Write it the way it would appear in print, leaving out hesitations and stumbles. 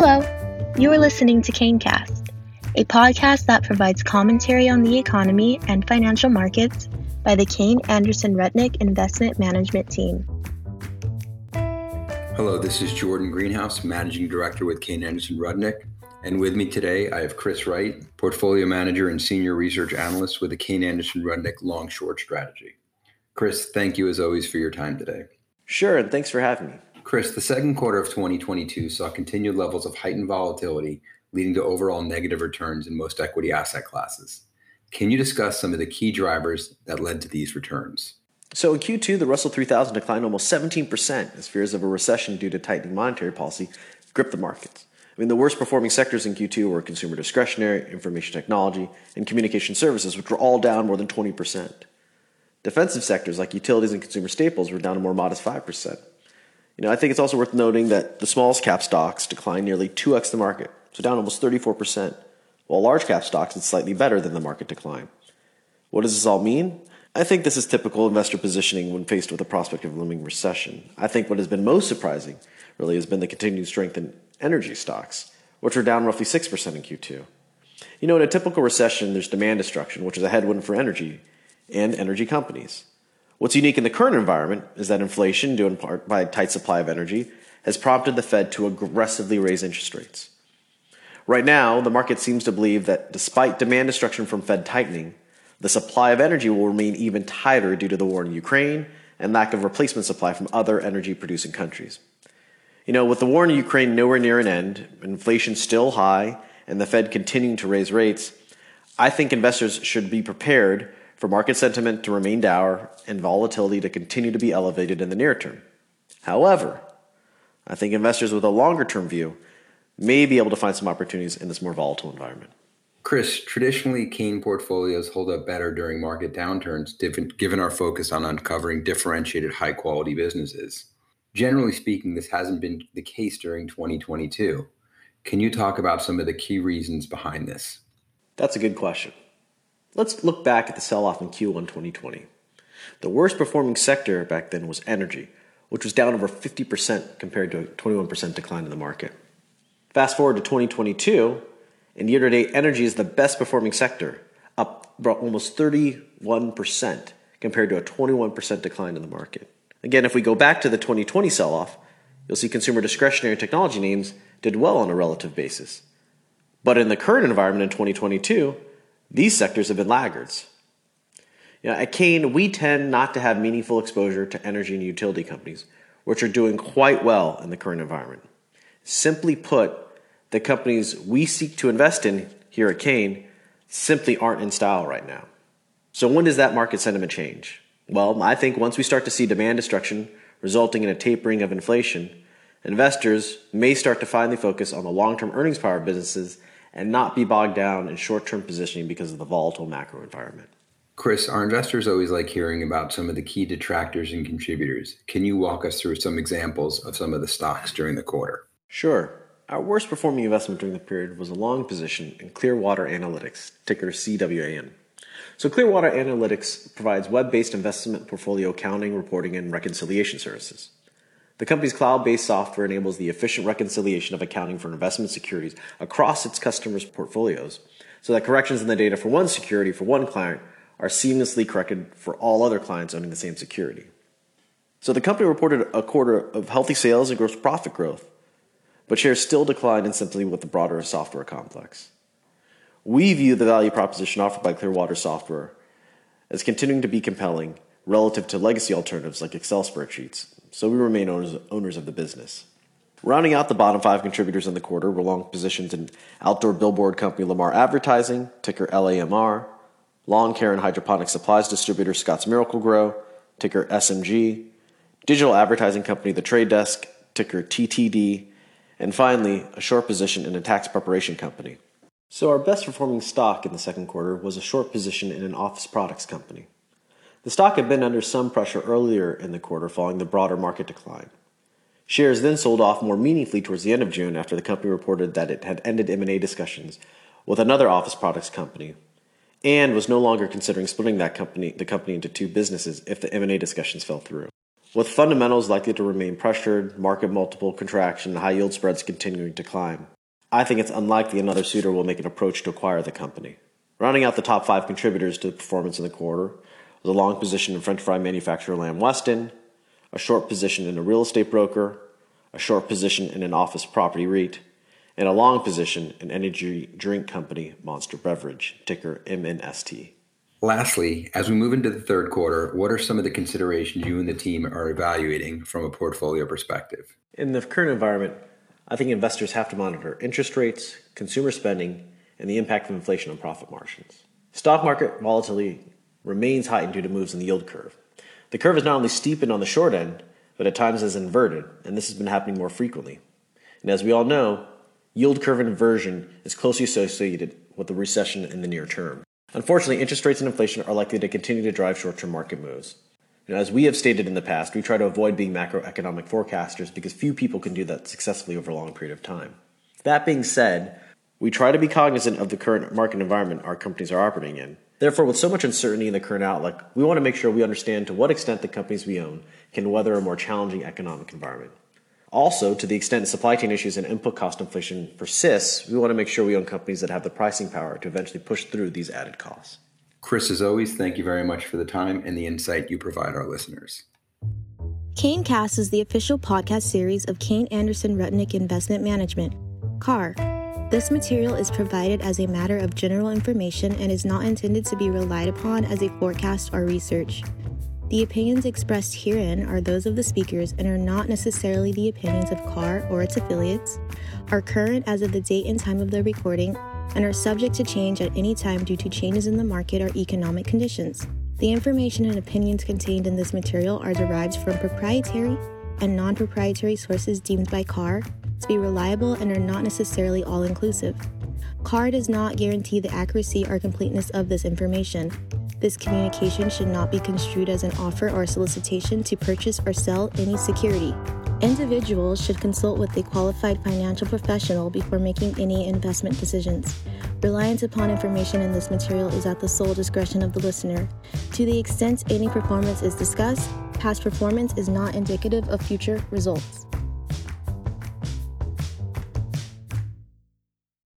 Hello, you are listening to KaneCast, a podcast that provides commentary on the economy and financial markets by the Kane Anderson Rudnick Investment Management Team. Hello, this is Jordan Greenhouse, Managing Director with Kane Anderson Rudnick, and with me today I have Chris Wright, Portfolio Manager and Senior Research Analyst with the Kane Anderson Rudnick Long-Short Strategy. Chris, thank you as always for your time today. Sure, and thanks for having me. Chris, the second quarter of 2022 saw continued levels of heightened volatility, leading to overall negative returns in most equity asset classes. Can you discuss some of the key drivers that led to these returns? So in Q2, the Russell 3000 declined almost 17% as fears of a recession due to tightening monetary policy gripped the markets. The worst performing sectors in Q2 were consumer discretionary, information technology, and communication services, which were all down more than 20%. Defensive sectors like utilities and consumer staples were down a more modest 5%. I think it's also worth noting that the smallest cap stocks declined nearly 2x the market, so down almost 34%, while large cap stocks did slightly better than the market decline. What does this all mean? I think this is typical investor positioning when faced with the prospect of a looming recession. I think what has been most surprising really has been the continued strength in energy stocks, which were down roughly 6% in Q2. In a typical recession, there's demand destruction, which is a headwind for energy and energy companies. What's unique in the current environment is that inflation, due in part by a tight supply of energy, has prompted the Fed to aggressively raise interest rates. Right now, the market seems to believe that despite demand destruction from Fed tightening, the supply of energy will remain even tighter due to the war in Ukraine and lack of replacement supply from other energy-producing countries. With the war in Ukraine nowhere near an end, inflation still high, and the Fed continuing to raise rates, I think investors should be prepared for market sentiment to remain dour and volatility to continue to be elevated in the near term. However, I think investors with a longer-term view may be able to find some opportunities in this more volatile environment. Chris, traditionally, Kane portfolios hold up better during market downturns, given our focus on uncovering differentiated high-quality businesses. Generally speaking, this hasn't been the case during 2022. Can you talk about some of the key reasons behind this? That's a good question. Let's look back at the sell-off in Q1 2020. The worst-performing sector back then was energy, which was down over 50% compared to a 21% decline in the market. Fast forward to 2022, and year-to-date, energy is the best-performing sector, up almost 31% compared to a 21% decline in the market. Again, if we go back to the 2020 sell-off, you'll see consumer discretionary technology names did well on a relative basis. But in the current environment in 2022, these sectors have been laggards. At Kane, we tend not to have meaningful exposure to energy and utility companies, which are doing quite well in the current environment. Simply put, the companies we seek to invest in here at Kane simply aren't in style right now. So when does that market sentiment change? Well, I think once we start to see demand destruction resulting in a tapering of inflation, investors may start to finally focus on the long-term earnings power of businesses and not be bogged down in short-term positioning because of the volatile macro environment. Chris, our investors always like hearing about some of the key detractors and contributors. Can you walk us through some examples of some of the stocks during the quarter? Sure. Our worst-performing investment during the period was a long position in Clearwater Analytics, ticker CWAN. So Clearwater Analytics provides web-based investment portfolio accounting, reporting, and reconciliation services. The company's cloud-based software enables the efficient reconciliation of accounting for investment securities across its customers' portfolios so that corrections in the data for one security for one client are seamlessly corrected for all other clients owning the same security. So the company reported a quarter of healthy sales and gross profit growth, but shares still declined in sympathy with the broader software complex. We view the value proposition offered by Clearwater Software as continuing to be compelling relative to legacy alternatives like Excel spreadsheets, so we remain owners of the business. Rounding out the bottom five contributors in the quarter were long positions in outdoor billboard company Lamar Advertising, ticker LAMR, lawn care and hydroponic supplies distributor Scott's Miracle-Gro, ticker SMG, digital advertising company The Trade Desk, ticker TTD, and finally, a short position in a tax preparation company. So our best performing stock in the second quarter was a short position in an office products company. The stock had been under some pressure earlier in the quarter following the broader market decline. Shares then sold off more meaningfully towards the end of June after the company reported that it had ended M&A discussions with another office products company and was no longer considering splitting the company into two businesses if the M&A discussions fell through. with fundamentals likely to remain pressured, market multiple contraction, and high yield spreads continuing to climb. I think it's unlikely another suitor will make an approach to acquire the company. Rounding out the top five contributors to the performance in the quarter was a long position in French fry manufacturer Lamb Weston, a short position in a real estate broker, a short position in an office property REIT, and a long position in energy drink company Monster Beverage, ticker MNST. Lastly, as we move into the third quarter, what are some of the considerations you and the team are evaluating from a portfolio perspective? In the current environment, I think investors have to monitor interest rates, consumer spending, and the impact of inflation on profit margins. Stock market volatility remains heightened due to moves in the yield curve. The curve is not only steepened on the short end, but at times is inverted, and this has been happening more frequently. And as we all know, yield curve inversion is closely associated with a recession in the near term. Unfortunately, interest rates and inflation are likely to continue to drive short-term market moves. And as we have stated in the past, we try to avoid being macroeconomic forecasters because few people can do that successfully over a long period of time. That being said, we try to be cognizant of the current market environment our companies are operating in. Therefore, with so much uncertainty in the current outlook, we want to make sure we understand to what extent the companies we own can weather a more challenging economic environment. Also, to the extent supply chain issues and input cost inflation persists, we want to make sure we own companies that have the pricing power to eventually push through these added costs. Chris, as always, thank you very much for the time and the insight you provide our listeners. KaneCast is the official podcast series of Kane Anderson Rudnick Investment Management, CAR. This material is provided as a matter of general information and is not intended to be relied upon as a forecast or research. The opinions expressed herein are those of the speakers and are not necessarily the opinions of CAR or its affiliates, are current as of the date and time of the recording, and are subject to change at any time due to changes in the market or economic conditions. The information and opinions contained in this material are derived from proprietary and non-proprietary sources deemed by CAR to be reliable and are not necessarily all-inclusive. CAR does not guarantee the accuracy or completeness of this information. This communication should not be construed as an offer or solicitation to purchase or sell any security. Individuals should consult with a qualified financial professional before making any investment decisions. Reliance upon information in this material is at the sole discretion of the listener. To the extent any performance is discussed, past performance is not indicative of future results.